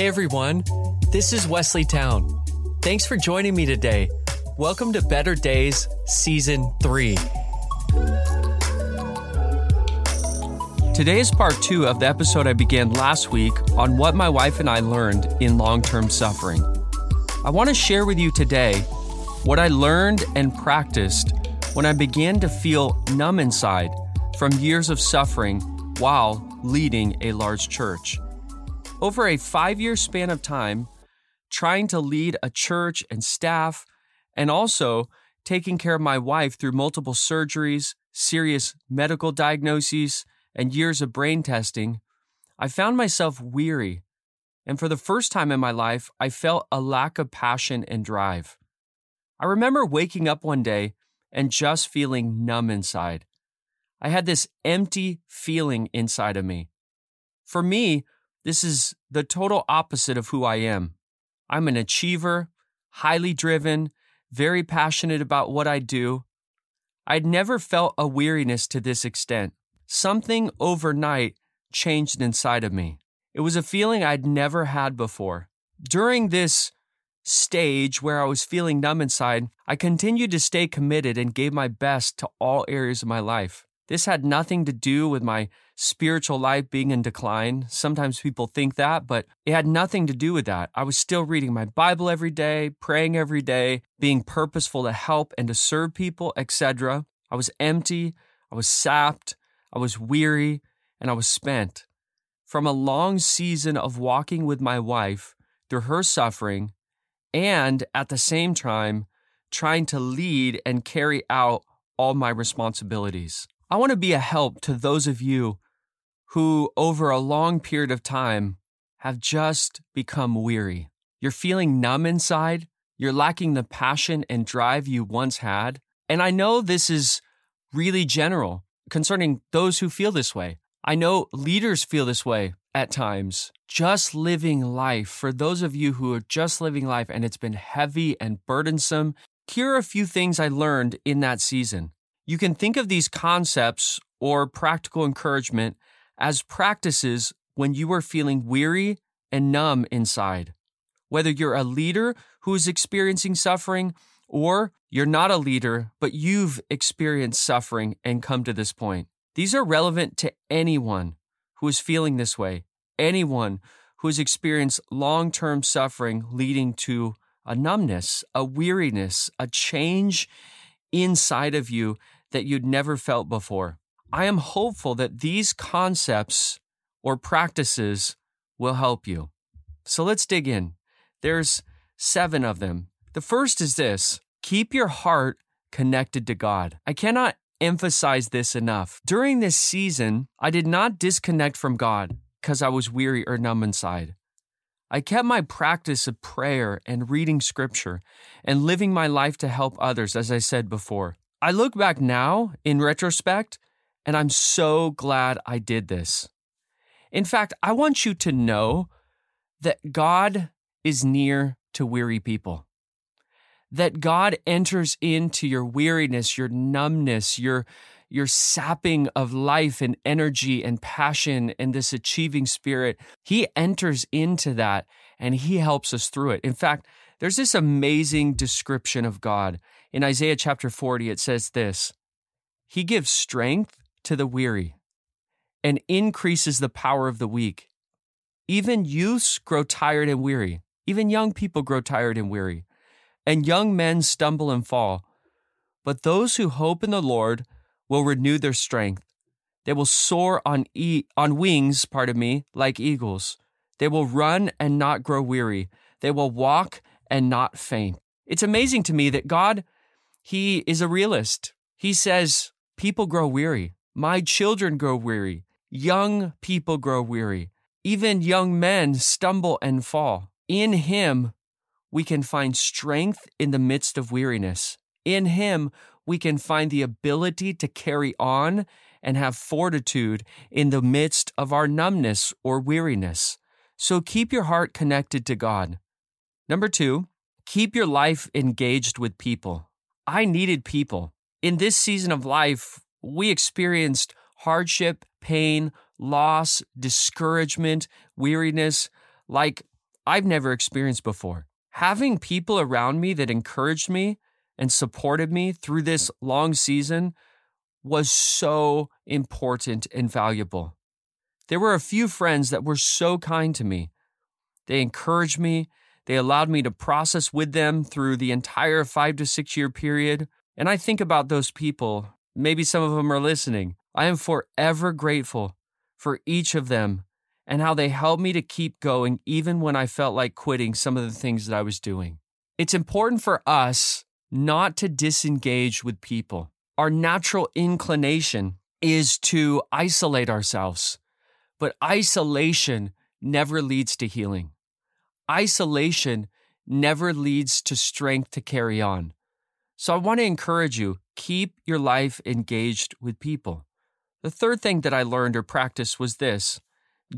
Hey everyone, this is Wesley Town. Thanks for joining me today. Welcome to Better Days Season 3. Today is part 2 of the episode I began last week on what my wife and I learned in long-term suffering. I want to share with you today what I learned and practiced when I began to feel numb inside from years of suffering while leading a large church. Over a 5-year span of time, trying to lead a church and staff, and also taking care of my wife through multiple surgeries, serious medical diagnoses, and years of brain testing, I found myself weary. And for the first time in my life, I felt a lack of passion and drive. I remember waking up one day and just feeling numb inside. I had this empty feeling inside of me. For me, this is the total opposite of who I am. I'm an achiever, highly driven, very passionate about what I do. I'd never felt a weariness to this extent. Something overnight changed inside of me. It was a feeling I'd never had before. During this stage where I was feeling numb inside, I continued to stay committed and gave my best to all areas of my life. This had nothing to do with my spiritual life being in decline. Sometimes people think that, but it had nothing to do with that. I was still reading my Bible every day, praying every day, being purposeful to help and to serve people, etc. I was empty, I was sapped, I was weary, and I was spent. From a long season of walking with my wife through her suffering, and at the same time, trying to lead and carry out all my responsibilities. I want to be a help to those of you who, over a long period of time, have just become weary. You're feeling numb inside. You're lacking the passion and drive you once had. And I know this is really general concerning those who feel this way. I know leaders feel this way at times. Just living life, for those of you who are just living life and it's been heavy and burdensome, here are a few things I learned in that season. You can think of these concepts or practical encouragement as practices when you are feeling weary and numb inside. Whether you're a leader who is experiencing suffering or you're not a leader, but you've experienced suffering and come to this point. These are relevant to anyone who is feeling this way, anyone who has experienced long-term suffering leading to a numbness, a weariness, a change inside of you that you'd never felt before. I am hopeful that these concepts or practices will help you. So let's dig in. There's 7 of them. The first is this: keep your heart connected to God. I cannot emphasize this enough. During this season, I did not disconnect from God because I was weary or numb inside. I kept my practice of prayer and reading scripture and living my life to help others, as I said before. I look back now, in retrospect, and I'm so glad I did this. In fact, I want you to know that God is near to weary people, that God enters into your weariness, your numbness, your sapping of life and energy and passion and this achieving spirit. He enters into that and he helps us through it. In fact, there's this amazing description of God. In Isaiah chapter 40, it says this: He gives strength to the weary and increases the power of the weak. Even youths grow tired and weary. Even young people grow tired and weary. And young men stumble and fall. But those who hope in the Lord will renew their strength. They will soar on wings, like eagles. They will run and not grow weary. They will walk and not faint. It's amazing to me that God, He is a realist. He says, people grow weary. My children grow weary. Young people grow weary. Even young men stumble and fall. In Him, we can find strength in the midst of weariness. In Him, we can find the ability to carry on and have fortitude in the midst of our numbness or weariness. So keep your heart connected to God. Number 2, keep your life engaged with people. I needed people. In this season of life, we experienced hardship, pain, loss, discouragement, weariness, like I've never experienced before. Having people around me that encouraged me and supported me through this long season was so important and valuable. There were a few friends that were so kind to me. They encouraged me. They allowed me to process with them through the entire 5 to 6 year period. And I think about those people. Maybe some of them are listening. I am forever grateful for each of them and how they helped me to keep going even when I felt like quitting some of the things that I was doing. It's important for us not to disengage with people. Our natural inclination is to isolate ourselves, but isolation never leads to healing. Isolation never leads to strength to carry on. So I want to encourage you, keep your life engaged with people. The third thing that I learned or practiced was this: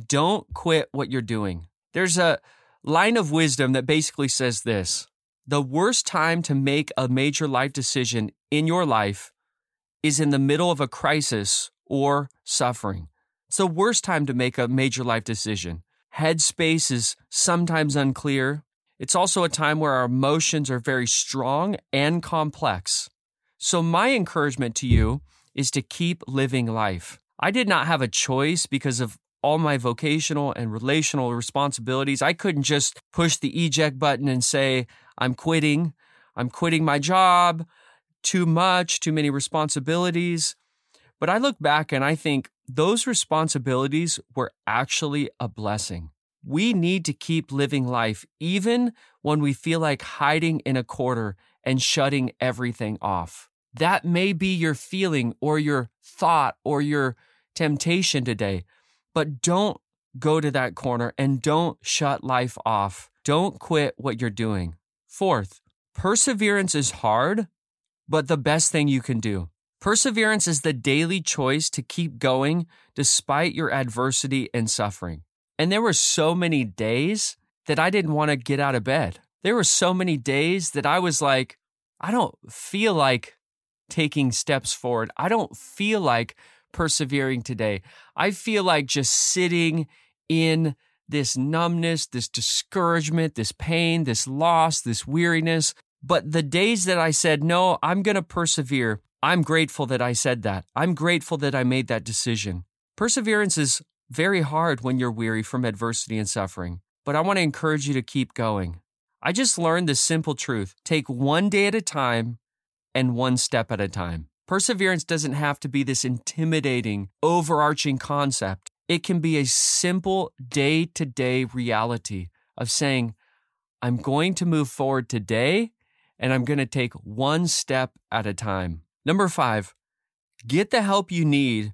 don't quit what you're doing. There's a line of wisdom that basically says this: the worst time to make a major life decision in your life is in the middle of a crisis or suffering. It's the worst time to make a major life decision. Headspace is sometimes unclear. It's also a time where our emotions are very strong and complex. So my encouragement to you is to keep living life. I did not have a choice because of all my vocational and relational responsibilities. I couldn't just push the eject button and say, I'm quitting my job, too much, too many responsibilities. But I look back and I think those responsibilities were actually a blessing. We need to keep living life even when we feel like hiding in a corner and shutting everything off. That may be your feeling or your thought or your temptation today, but don't go to that corner and don't shut life off. Don't quit what you're doing. Fourth, perseverance is hard, but the best thing you can do. Perseverance is the daily choice to keep going despite your adversity and suffering. And there were so many days that I didn't want to get out of bed. There were so many days that I was like, I don't feel like taking steps forward. I don't feel like persevering today. I feel like just sitting in this numbness, this discouragement, this pain, this loss, this weariness. But the days that I said, no, I'm going to persevere, I'm grateful that I said that. I'm grateful that I made that decision. Perseverance is very hard when you're weary from adversity and suffering, but I want to encourage you to keep going. I just learned this simple truth: take one day at a time and one step at a time. Perseverance doesn't have to be this intimidating, overarching concept. It can be a simple day-to-day reality of saying, I'm going to move forward today and I'm going to take one step at a time. Number 5, get the help you need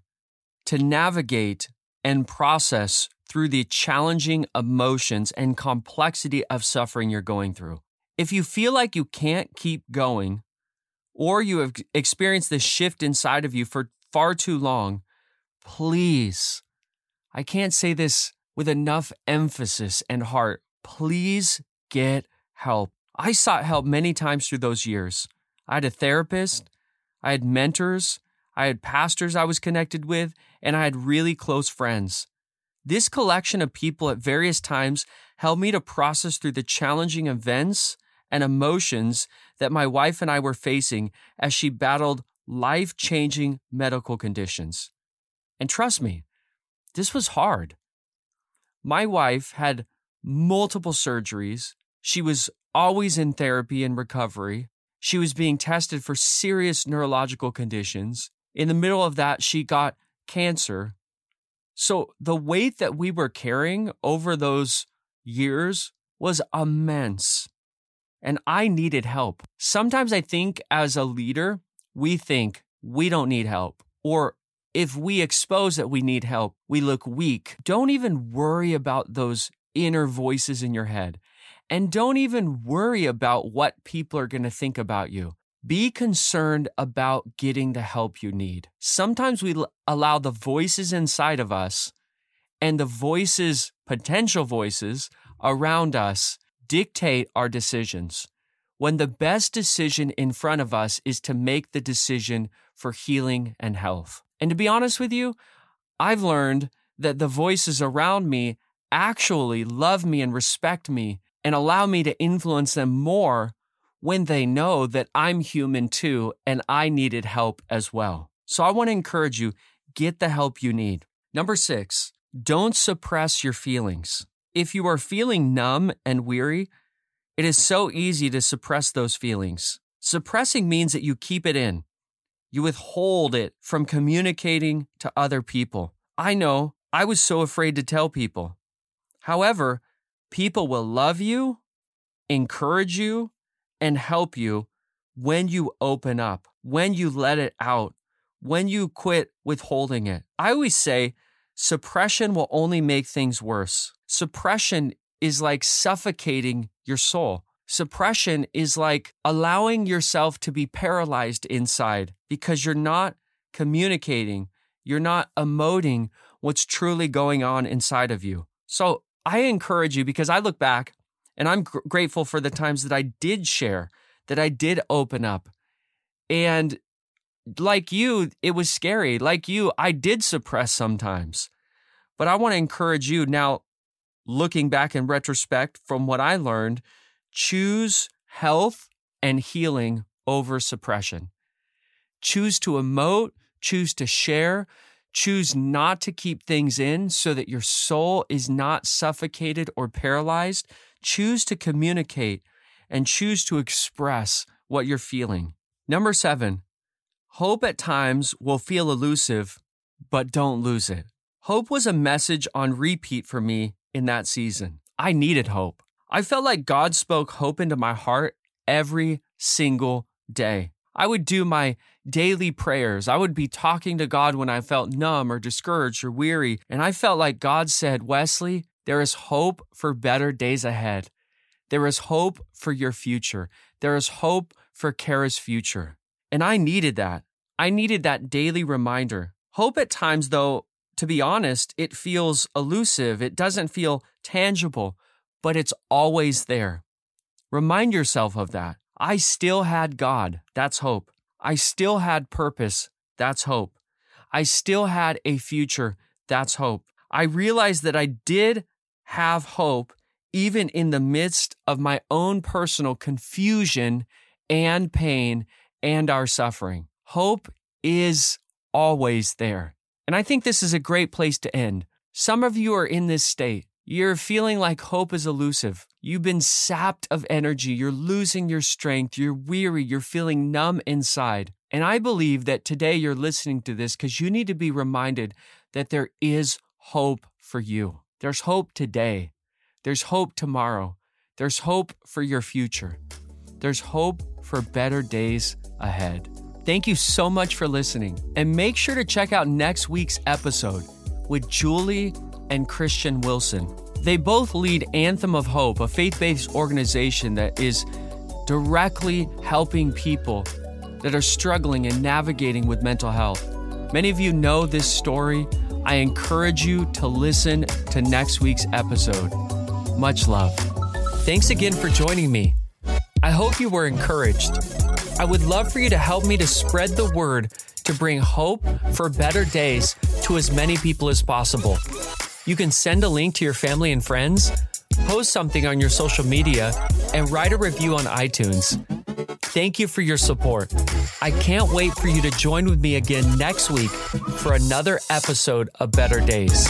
to navigate and process through the challenging emotions and complexity of suffering you're going through. If you feel like you can't keep going, or you have experienced this shift inside of you for far too long, please, I can't say this with enough emphasis and heart, please get help. I sought help many times through those years. I had a therapist, I had mentors, I had pastors I was connected with, and I had really close friends. This collection of people at various times helped me to process through the challenging events and emotions that my wife and I were facing as she battled life-changing medical conditions. And trust me, this was hard. My wife had multiple surgeries. She was always in therapy and recovery. She was being tested for serious neurological conditions. In the middle of that, she got cancer. So the weight that we were carrying over those years was immense, and I needed help. Sometimes I think as a leader, we think we don't need help, or if we expose that we need help, we look weak. Don't even worry about those inner voices in your head. And don't even worry about what people are going to think about you. Be concerned about getting the help you need. Sometimes we allow the voices inside of us and the voices, potential voices around us, dictate our decisions, when the best decision in front of us is to make the decision for healing and health. And to be honest with you, I've learned that the voices around me actually love me and respect me and allow me to influence them more when they know that I'm human too and I needed help as well. So I want to encourage you, get the help you need. Number 6, don't suppress your feelings. If you are feeling numb and weary, it is so easy to suppress those feelings. Suppressing means that you keep it in. You withhold it from communicating to other people. I know I was so afraid to tell people. However, people will love you, encourage you, and help you when you open up, when you let it out, when you quit withholding it. I always say suppression will only make things worse. Suppression is like suffocating your soul. Suppression is like allowing yourself to be paralyzed inside because you're not communicating, you're not emoting what's truly going on inside of you. So I encourage you, because I look back and I'm grateful for the times that I did share, that I did open up. And like you, it was scary. Like you, I did suppress sometimes. But I want to encourage you now, looking back in retrospect from what I learned, choose health and healing over suppression. Choose to emote, choose to share, choose not to keep things in so that your soul is not suffocated or paralyzed. Choose to communicate and choose to express what you're feeling. Number 7, hope at times will feel elusive, but don't lose it. Hope was a message on repeat for me in that season. I needed hope. I felt like God spoke hope into my heart every single day. I would do my daily prayers. I would be talking to God when I felt numb or discouraged or weary. And I felt like God said, Wesley, there is hope for better days ahead. There is hope for your future. There is hope for Kara's future. And I needed that. I needed that daily reminder. Hope at times, though, to be honest, it feels elusive. It doesn't feel tangible, but it's always there. Remind yourself of that. I still had God. That's hope. I still had purpose. That's hope. I still had a future. That's hope. I realized that I did have hope even in the midst of my own personal confusion and pain and our suffering. Hope is always there. And I think this is a great place to end. Some of you are in this state. You're feeling like hope is elusive. You've been sapped of energy. You're losing your strength. You're weary. You're feeling numb inside. And I believe that today you're listening to this because you need to be reminded that there is hope for you. There's hope today. There's hope tomorrow. There's hope for your future. There's hope for better days ahead. Thank you so much for listening. And make sure to check out next week's episode with Julie and Christian Wilson. They both lead Anthem of Hope, a faith-based organization that is directly helping people that are struggling and navigating with mental health. Many of you know this story. I encourage you to listen to next week's episode. Much love. Thanks again for joining me. I hope you were encouraged. I would love for you to help me to spread the word to bring hope for better days to as many people as possible. You can send a link to your family and friends, post something on your social media, and write a review on iTunes. Thank you for your support. I can't wait for you to join with me again next week for another episode of Better Days.